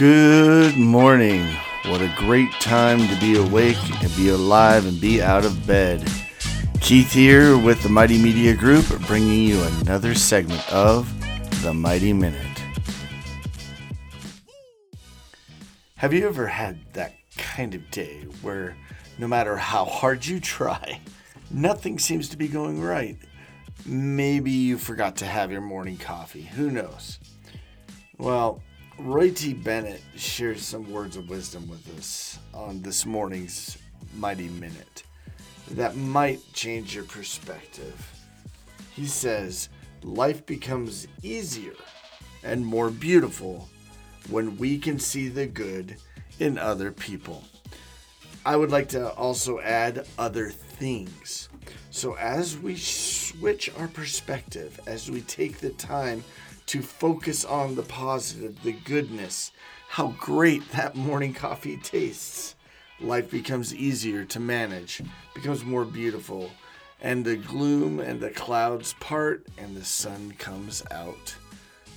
Good morning. What a great time to be awake and be alive and be out of bed. Keith here with the Mighty Media Group, bringing you another segment of the Mighty Minute. Have you ever had that kind of day where no matter how hard you try, nothing seems to be going right? Maybe you forgot to have your morning coffee. Who knows? Well, Roy T. Bennett shares some words of wisdom with us on this morning's Mighty Minute that might change your perspective. He says, life becomes easier and more beautiful when we can see the good in other people. I would like to also add other things. So as we switch our perspective, as we take the time to focus on the positive, the goodness, how great that morning coffee tastes, life becomes easier to manage, becomes more beautiful, and the gloom and the clouds part and the sun comes out.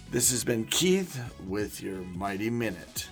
This has been Keith with your Mighty Minute.